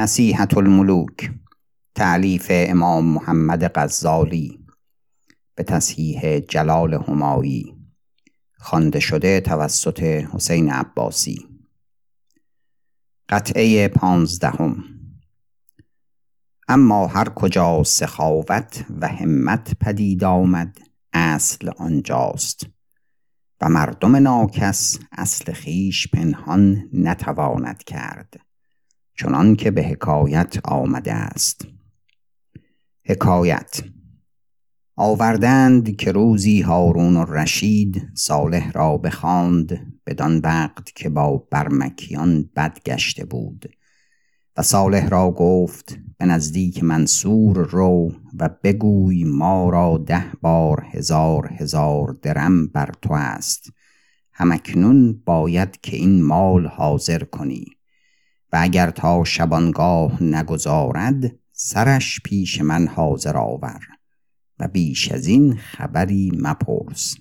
نصیحت الملوک، تألیف امام محمد غزالی، به تصحیح جلال همایی، خوانده شده توسط حسین عباسی. قطعه 15. اما هر کجا سخاوت و همت پدید آمد، اصل آنجاست و مردم ناکس اصل خیش پنهان نتواند کرد، چنان که به حکایت آمده است. حکایت: آوردند که روزی هارون الرشید صالح را بخواند بدان وقت که با برمکیان بد گشته بود و صالح را گفت به نزدیک منصور رو و بگوی ما را 10,000 هزار درم بر تو است، همکنون باید که این مال حاضر کنی و اگر تا شبانگاه نگذارد سرش پیش من حاضر آور و بیش از این خبری مپرس.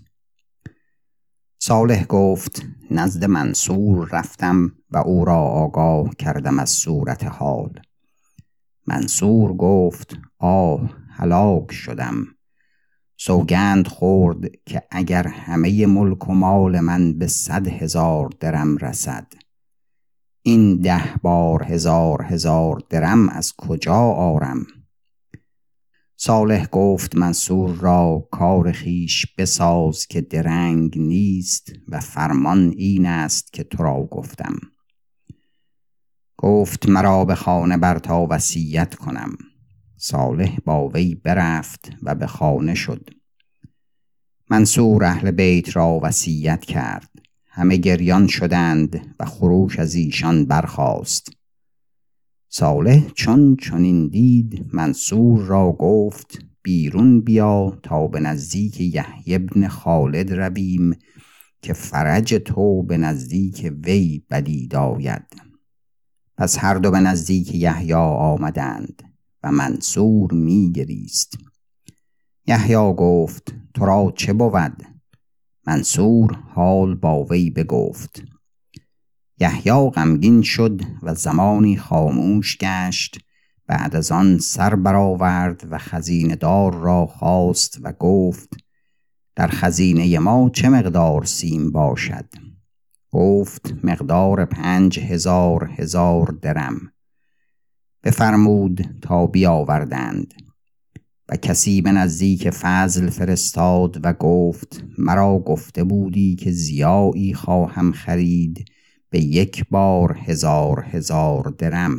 صالح گفت نزد منصور رفتم و او را آگاه کردم از صورت حال. منصور گفت آه، هلاک شدم. سوگند خورد که اگر همه ملک و مال من به 100,000 درم رسد، این 10,000 هزار درم از کجا آرم؟ صالح گفت منصور را کار خیش بساز که درنگ نیست و فرمان این است که تو را گفتم. گفت مرا به خانه بر تا وصیت کنم. صالح با وی برفت و به خانه شد. منصور اهل بیت را وصیت کرد. همه گریان شدند و خروش از ایشان برخاست. صالح چنین دید منصور را گفت بیرون بیا تا به نزدیک یحیی بن خالد رویم که فرج تو به نزدیک وی بدید آید. پس هر دو به نزدیک یحیی آمدند و منصور می‌گریست. یحیی گفت تو را چه بود؟ منصور حال با وی بگفت. یحیی غمگین شد و زمانی خاموش گشت. بعد از آن سر برآورد و خزینه دار را خواست و گفت در خزینه ما چه مقدار سیم باشد؟ گفت مقدار 5,000 هزار درم. بفرمود تا بیاوردند و کسی به نزدیک فضل فرستاد و گفت مرا گفته بودی که ضیایی خواهم خرید به 1,000 هزار درم.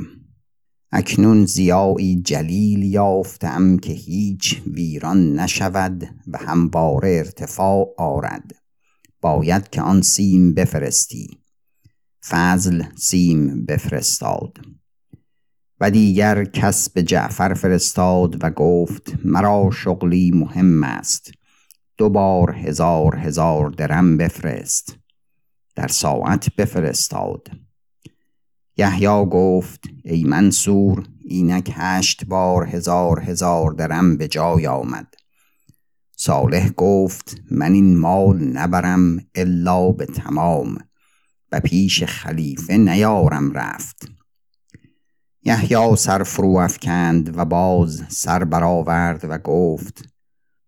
اکنون ضیایی جلیل یافتم که هیچ ویران نشود و همواره ارتفاع آرد. باید که آن سیم بفرستی. فضل سیم بفرستاد. و دیگر کس به جعفر فرستاد و گفت مرا شغلی مهم است، 2,000 هزار درم بفرست. در ساعت بفرستاد. یحیی گفت ای منصور، اینک 8,000 هزار درم به جای آمد. صالح گفت من این مال نبرم الا به تمام و پیش خلیفه نیارم رفت. یحیی سر فرو افکند و باز سر برآورد و گفت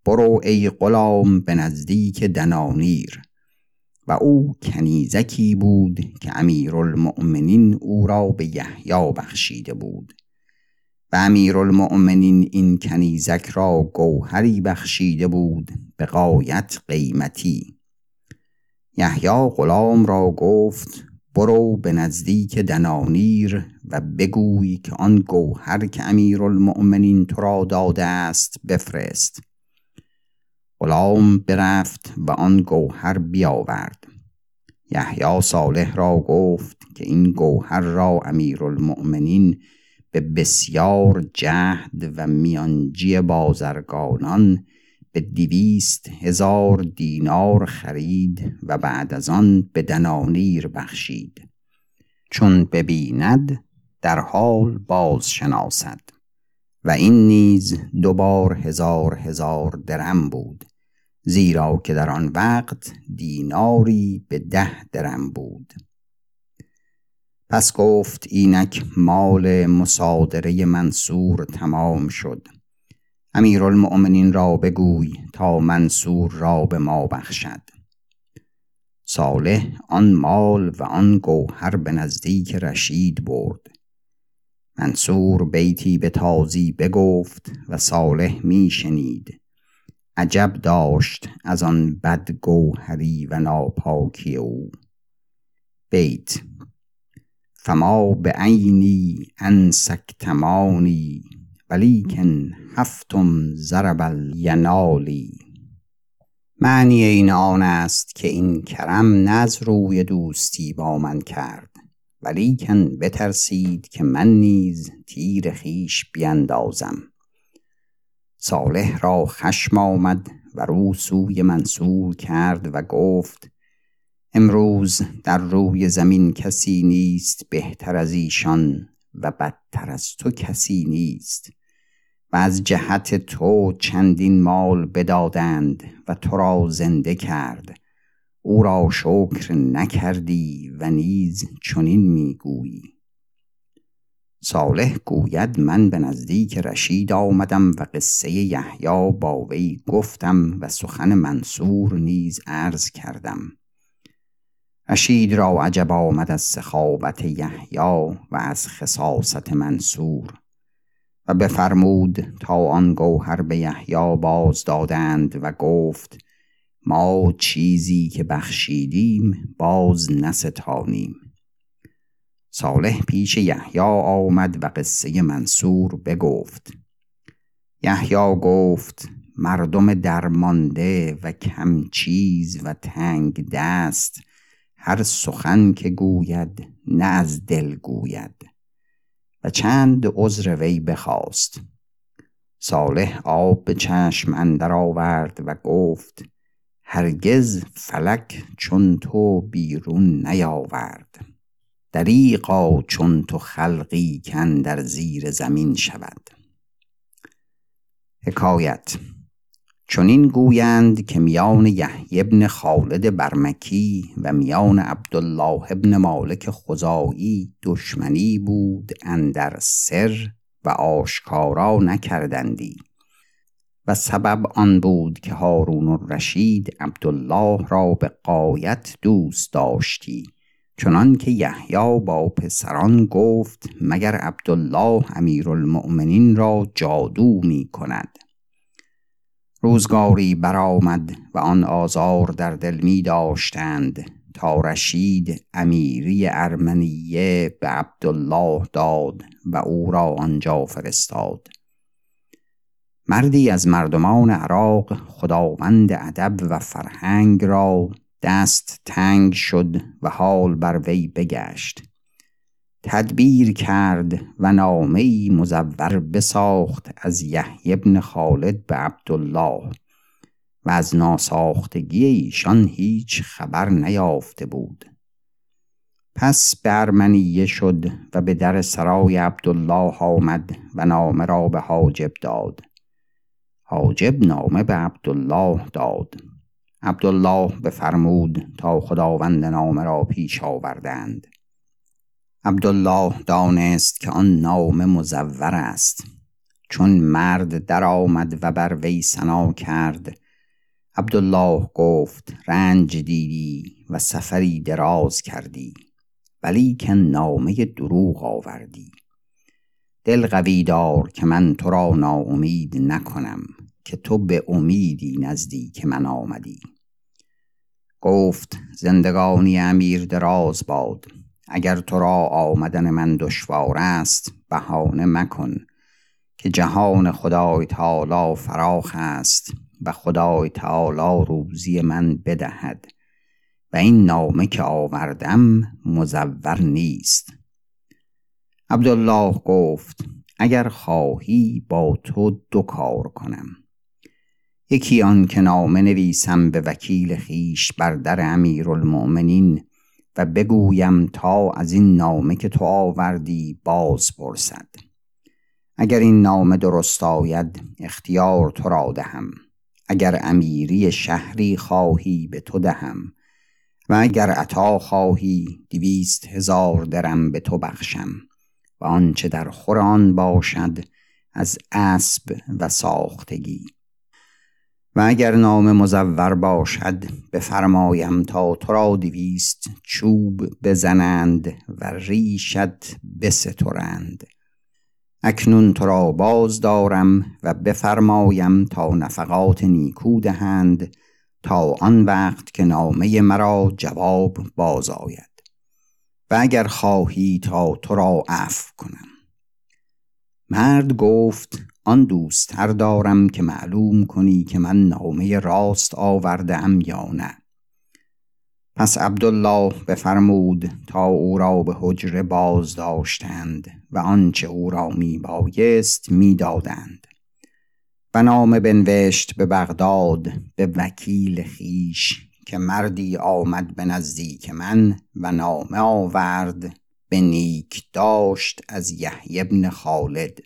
برو ای غلام به نزدیک دنانیر. و او کنیزکی بود که امیرالمؤمنین او را به یحیی بخشیده بود و امیرالمؤمنین این کنیزک را گوهری بخشیده بود به غایت قیمتی. یحیی غلام را گفت برو به نزدیک دنانیر و بگوی که آن گوهر که امیرالمؤمنین تو را داده است بفرست. غلام برفت و آن گوهر بیاورد. یحیی صالح را گفت که این گوهر را امیرالمؤمنین به بسیار جهد و میانجی بازرگانان به 200,000 دینار خرید و بعد از آن به دنانیر بخشید، چون ببیند در حال باز شناسد. و این نیز 2,000 هزار درم بود، زیرا که در آن وقت دیناری به 10 درم بود. پس گفت اینک مال مصادره منصور تمام شد، امیرالمؤمنین را بگوی تا منصور را به ما بخشد. صالح آن مال و آن گوهر به نزدیک رشید برد. منصور بیتی به تازی بگفت و صالح می شنید. عجب داشت از آن بدگوهری و ناپاکی او. بیت: فما به عینی انسکتمانی ولیکن هفتم ضرب الینالی. معنی این آن است که این کرم نه از روی دوستی با من کرد، ولیکن بترسید که من نیز تیر خیش بیندازم. صالح را خشم آمد و رو سوی منصور کرد و گفت امروز در روی زمین کسی نیست بهتر از ایشان و بدتر از تو کسی نیست، و از جهت تو چندین مال بدادند و تو را زنده کرد، او را شکر نکردی و نیز چنین میگویی. صالح گوید من به نزدیک رشید آمدم و قصه یحیی با وی گفتم و سخن منصور نیز عرض کردم. رشید را عجب آمد از سخاوت یحیی و از خساست منصور و بفرمود تا آن گوهر به یحیی باز دادند و گفت ما چیزی که بخشیدیم باز نستانیم. صالح پیش یحیی آمد و قصه منصور بگفت. یحیی گفت مردم درمانده و کم چیز و تنگ دست هر سخن که گوید نه از دل گوید، و چند عذر وی بخواست. صالح آب به چشم اندر آورد و گفت هرگز فلک چون تو بیرون نیاورد، دریغا چون تو خلقی کن در زیر زمین شود. حکایت: چنین گویند که میان یحیی بن خالد برمکی و میان عبدالله ابن مالک خزاعی دشمنی بود اندر سر و آشکارا نکردندی، و سبب آن بود که هارون الرشید عبدالله را به غایت دوست داشتی، چنان که یحیی با پسران گفت مگر عبدالله امیرالمؤمنین را جادو می کند. روزگاری برآمد و آن آزار در دل می داشتند تا رشید امیری ارمنیه به عبدالله داد و او را آنجا فرستاد. مردی از مردمان عراق خداوند ادب و فرهنگ را دست تنگ شد و حال بر وی بگشت. تدبیر کرد و نامه‌ای مزور بساخت از یحیی بن خالد به عبدالله و از ناساختگی ایشان هیچ خبر نیافته بود. پس به ارمنیه شد و به در سرای عبدالله آمد و نامه را به حاجب داد. حاجب نامه به عبدالله داد. عبدالله بفرمود تا خداوند نامه را پیش آوردند. عبدالله دانست که آن نام مزور است. چون مرد در آمد و بر وی ثنا کرد، عبدالله گفت رنج دیدی و سفری دراز کردی، ولیکن نامه دروغ آوردی. دل قوی دار که من تو را ناامید نکنم که تو به امیدی نزدیک من آمدی. گفت زندگانی امیر دراز باد، اگر تو را آمدن من دشوار است بهانه مکن که جهان خدای تعالی فراخ است و خدای تعالی روزی من بدهد و این نامه که آوردم مزور نیست. عبدالله گفت اگر خواهی با تو دو کار کنم، یکی آن که نامه نویسم به وکیل خیش بر در امیرالمؤمنین و بگویم تا از این نامه که تو آوردی باز پرسد. اگر این نامه درست آید اختیار تو را دهم، اگر امیری شهری خواهی به تو دهم، و اگر عطا خواهی 200,000 درم به تو بخشم و آنچه در خوران باشد از اسب و ساختگی. و اگر نام مزور باشد بفرمایم تا تو را 200 چوب بزنند و ریشت بسترند. اکنون تو را باز دارم و بفرمایم تا نفقات نیکو دهند تا آن وقت که نامه مرا جواب باز آید. و اگر خواهی تا تو را عفو کنم. مرد گفت آن دوست تر دارم که معلوم کنی که من نامه راست آوردم یا نه. پس عبدالله بفرمود تا او را به حجره باز داشتند و آنچه او را می بایست می دادند. و نامه بنوشت به بغداد به وکیل خیش که مردی آمد به نزدیک من و نامه آورد به نیک داشت از یحیی بن خالد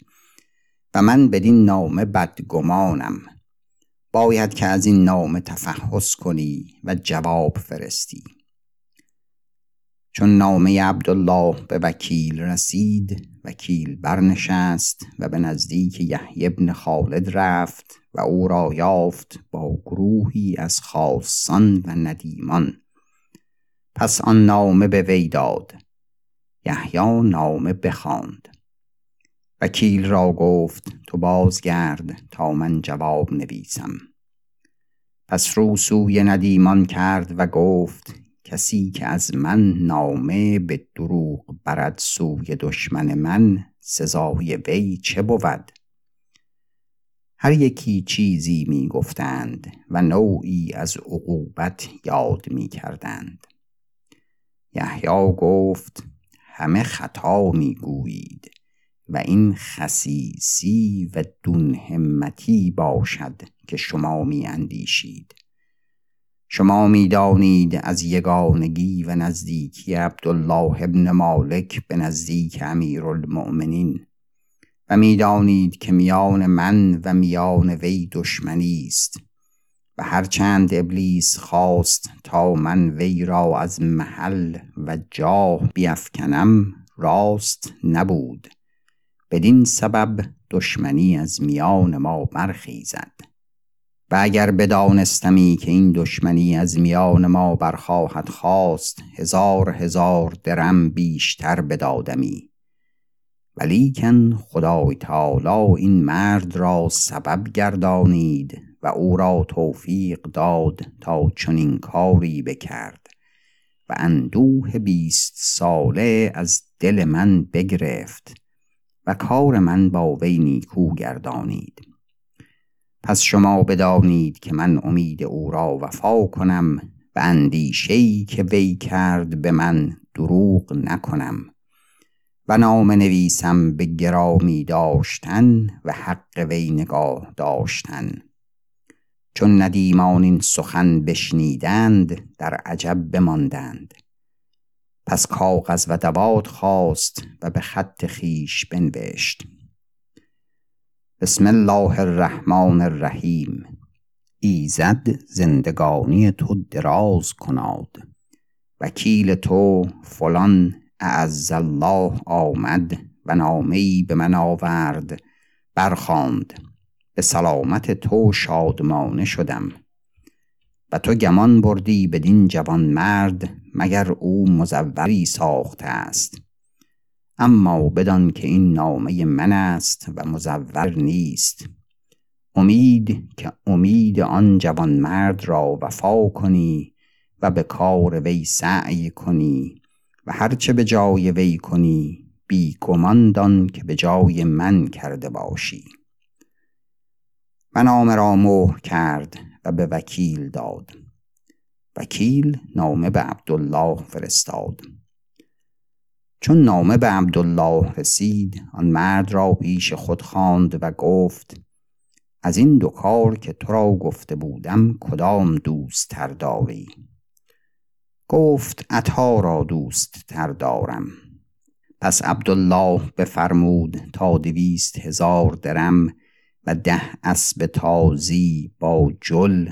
و من بدین نامه بدگمانم. باید که از این نامه تفحص کنی و جواب فرستی. چون نامه عبدالله به وکیل رسید وکیل برنشست و به نزدیک یحیی بن خالد رفت و او را یافت با گروهی از خاصان و ندیمان. پس آن نامه به وی داد. یحیی نامه بخواند. وکیل را گفت تو بازگرد تا من جواب نویسم. پس رو سوی ندیمان کرد و گفت کسی که از من نامه به دروغ برد سوی دشمن من سزای وی چه بود؟ هر یکی چیزی می گفتند و نوعی از عقوبت یاد می کردند. یحیی گفت همه خطا می گویید و این خسیسی و دونهمتی باشد که شما می اندیشید. شما می دانید از یگانگی و نزدیکی عبدالله ابن مالک به نزدیک امیرالمؤمنین و می دانید که میان من و میان وی دشمنی است و هرچند ابلیس خواست تا من وی را از محل و جاه بیفکنم راست نبود. بدین سبب دشمنی از میان ما برخیزد. و اگر بدانستمی که این دشمنی از میان ما برخواهد خواست 1000,000 درم بیشتر بدادمی. ولیکن خدای تعالی این مرد را سبب گردانید و او را توفیق داد تا چنین کاری بکرد و اندوه 20 ساله از دل من بگرفت و کار من با وی نیکو گردانید. پس شما بدانید که من امید او را وفا کنم و اندیشه‌ای که وی کرد به من دروغ نکنم و نام نویسم به گرامی داشتن و حق وی نگاه داشتن. چون ندیمان این سخن بشنیدند در عجب بماندند. پس کاغذ و دوات خواست و به خط خیش بنوشت. بسم الله الرحمن الرحیم. ایزد زندگانی تو دراز کناد. وکیل تو فلان اعز الله آمد و نامه‌ای به من آورد برخواند. به سلامت تو شادمانه شدم. و تو گمان بردی بدین جوان مرد مگر او مزوری ساخته است. اما بدان که این نامه من است و مزور نیست. امید که امید آن جوان مرد را وفا کنی و به کار وی سعی کنی و هرچه به جای وی کنی بی گمان دان که به جای من کرده باشی. من نامه را مهر کرد و به وکیل داد. وکیل نامه به عبدالله فرستاد. چون نامه به عبدالله رسید آن مرد را پیش خود خواند و گفت از این دو کار که تو را گفته بودم کدام دوست تر داری؟ گفت عطا را دوست تر دارم. پس عبدالله بفرمود تا 200,000 درم و 10 اسب تازی با جل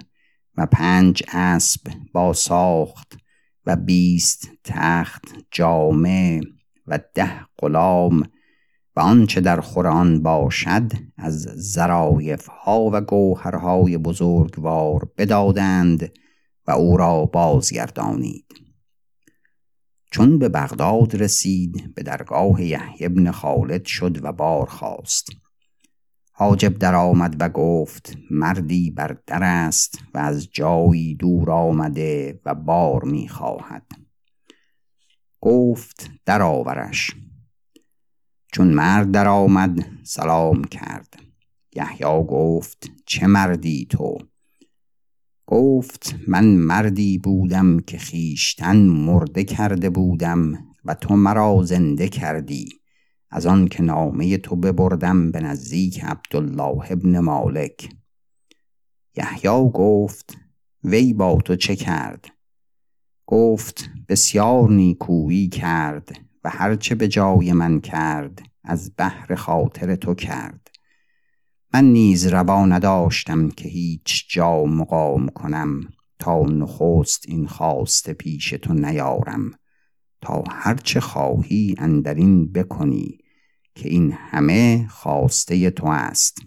و 5 اسب با ساخت و 20 تخت جامه و 10 غلام و آنچه در خور آن باشد از ظرایفها و گوهرهای بزرگوار بدادند و او را بازگردانید. چون به بغداد رسید به درگاه یحیی بن خالد شد و بار خواست. حاجب در آمد و گفت مردی بر در است و از جایی دور آمده و بار می خواهد. گفت در آورش. چون مرد در آمد سلام کرد. یحیی گفت چه مردی تو؟ گفت من مردی بودم که خیشتن مرده کرده بودم و تو مرا زنده کردی از آن که نامه تو ببردم به نزدیک عبدالله ابن مالک. یحیی گفت وی با تو چه کرد؟ گفت بسیار نیکویی کرد و هرچه به جای من کرد از بحر خاطر تو کرد. من نیز روا نداشتم که هیچ جا مقام کنم تا نخست این خواست پیش تو نیارم، تا هرچه خواهی اندرین بکنی که این همه خواسته تو است.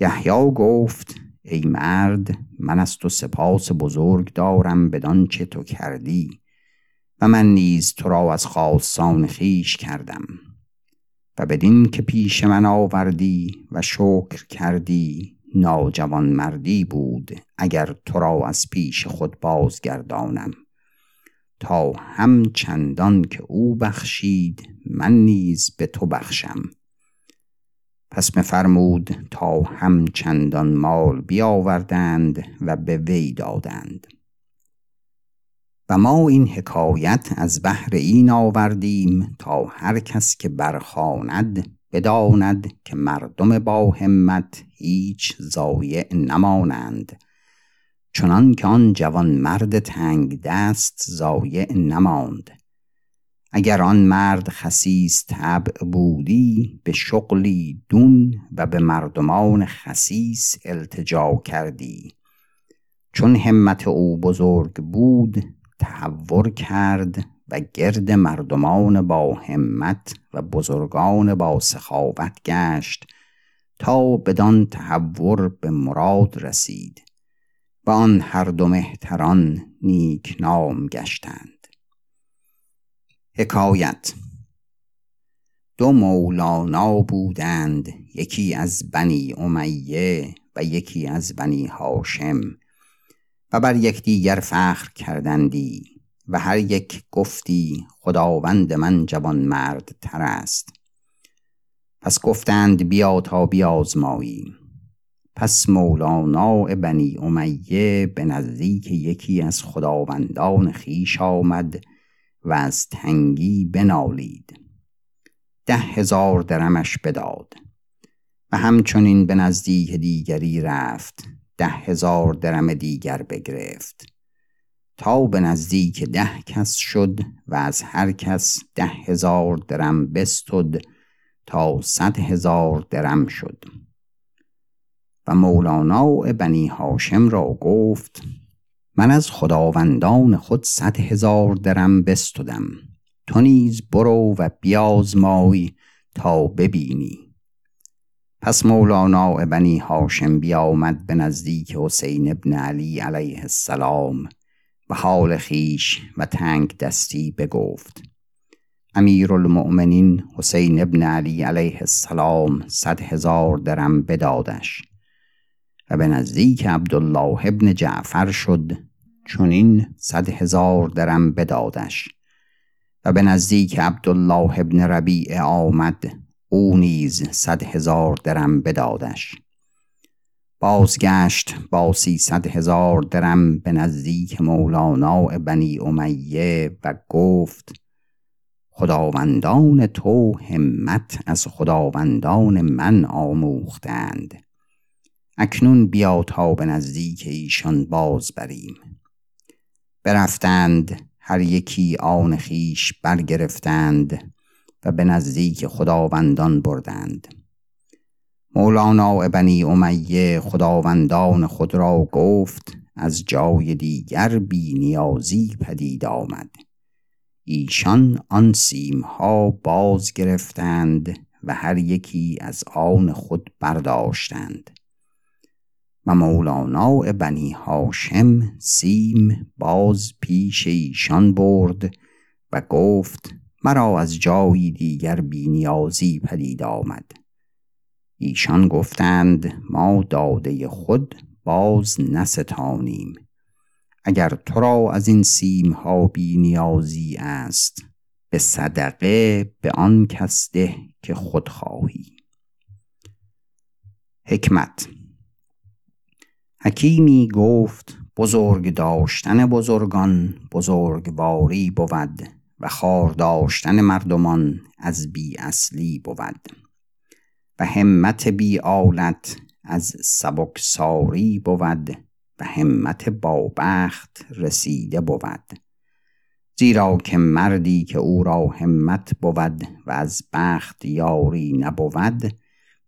یحیی گفت ای مرد من از تو سپاس بزرگ دارم بدان چه تو کردی و من نیز تو را از خواستان خویش کردم و بدین که پیش من آوردی و شکر کردی ناجوان مردی بود اگر تو را از پیش خود بازگردانم، تا هم چندان که او بخشید من نیز به تو بخشم. پس مفرمود تا هم چندان مال بیاوردند و به وی دادند. و ما این حکایت از بحر این آوردیم تا هر کس که برخواند بداند که مردم با همت هیچ ضایع نمانند، چنان که آن جوان مرد تنگ دست ضایع نماند. اگر آن مرد خسیس طبع بودی به شغلی دون و به مردمان خسیس التجا کردی، چون همت او بزرگ بود تحور کرد و گرد مردمان با همت و بزرگان با سخاوت گشت تا بدان تحور به مراد رسید و آن هر دو مهتران نیک نام گشتند. حکایت: 2 مولانا بودند، یکی از بنی امیه و یکی از بنی هاشم، و بر یکدیگر فخر کردندی و هر یک گفتی خداوند من جوانمرد تر است. پس گفتند بیا تا بیازماییم. پس مولانا بنی امیه به نزدیک یکی از خداوندان خویش آمد و از تنگی بنالید. 10,000 درمش بداد و همچنین به نزدیک دیگری رفت، 10,000 درم دیگر بگرفت تا به نزدیک 10 کس شد و از هر کس 10,000 درم بستد تا 100,000 درم شد. و مولانا بنی هاشم را گفت من از خداوندان خود 100,000 درم بستدم، تو نیز برو و بیازمای تا ببینی. پس مولانا بنی هاشم بیامد به نزدیک حسین ابن علی علیه السلام و حال خیش و تنگ دستی بگفت. امیرالمؤمنین حسین ابن علی علیه السلام 100,000 درم بدادش و به نزدیک عبدالله ابن جعفر شد، چنین 100,000 درم بدادش و به نزدیک عبدالله ابن ربیع آمد، او نیز 100,000 درم بدادش. بازگشت با 300,000 درم به نزدیک مولانا بنی امیه و گفت خداوندان تو همت از خداوندان من آموختند، اکنون بیا تا به نزدیک ایشان باز بریم. برفتند، هر یکی آن خیش برگرفتند و به نزدیک خداوندان بردند. مولانا بنی امیه خداوندان خود را گفت از جای دیگر بی نیازی پدید آمد. ایشان آن سیمها باز گرفتند و هر یکی از آن خود برداشتند و مولانا بنی هاشم سیم باز پیش ایشان برد و گفت مرا از جای دیگر بی نیازی پدید آمد. ایشان گفتند ما داده خود باز نستانیم، اگر تو را از این سیم ها بی نیازی است به صدقه به آن کس ده که خود خواهی. حکمت. حکیمی گفت بزرگ داشتن بزرگان بزرگواری بود و خوار داشتن مردمان از بی اصلی بود و همت بی آلت از سبکساری بود و همت بابخت رسیده بود، زیرا که مردی که او را همت بود و از بخت یاری نبود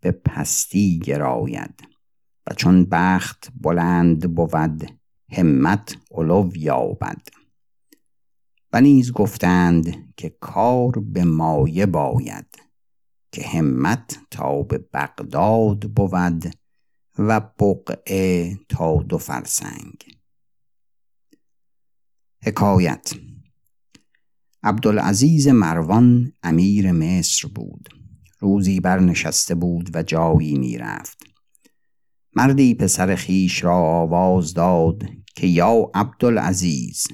به پستی گراید و چون بخت بلند بود همت علو یابد. و نیز گفتند که کار به مایه باید که همت تا به بغداد بود و بقعه تا 2 فرسنگ. حکایت. عبدالعزیز مروان امیر مصر بود. روزی برنشسته بود و جایی می رفت. مردی پسر خیش را آواز داد که یا عبدالعزیز.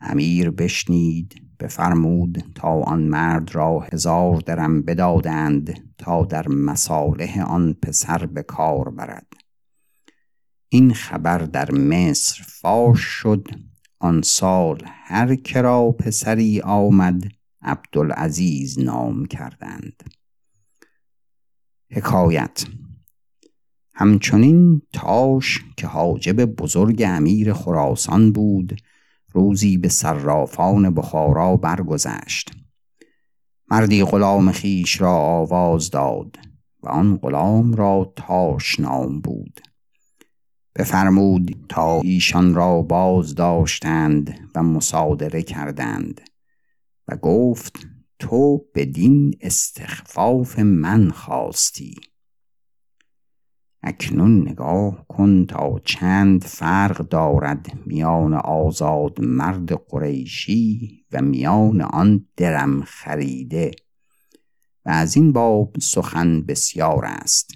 امیر بشنید، بفرمود تا آن مرد را 1000 درم بدادند تا در مصالح آن پسر به کار برد. این خبر در مصر فاش شد. آن سال هر که را پسری آمد عبدالعزیز نام کردند. حکایت. همچنین تاش که حاجب بزرگ امیر خراسان بود روزی به صرافان بخارا برگذشت. مردی غلام خیش را آواز داد و آن غلام را تاش نام بود. بفرمود تا ایشان را باز داشتند و مصادره کردند و گفت تو بدین استخفاف من خواستی، اکنون نگاه کن تا چند فرق دارد میان آزاد مرد قریشی و میان آن درم خریده، و از این باب سخن بسیار است،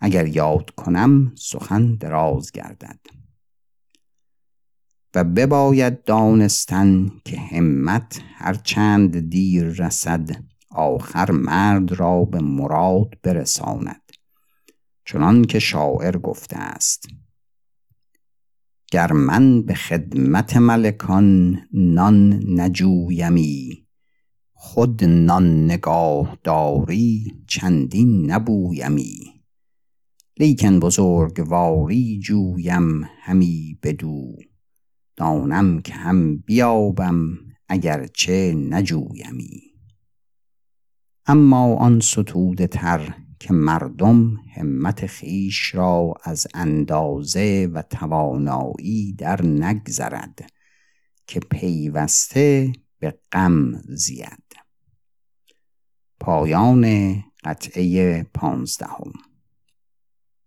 اگر یاد کنم سخن دراز گردد. و بباید دانستن که همت هر چند دیر رسد آخر مرد را به مراد برساند، چنان که شاعر گفته است: گر من به خدمت ملکان نان نجویمی، خود نان نگاه داری چندین نبویمی، لیکن بزرگواری جویم همی بدو، دانم که هم بیابم اگرچه نجویمی. اما آن ستوده تر که مردم همت خیش را از اندازه و توانایی در نگذرد که پیوسته به غم زید. پایان قطعه 15.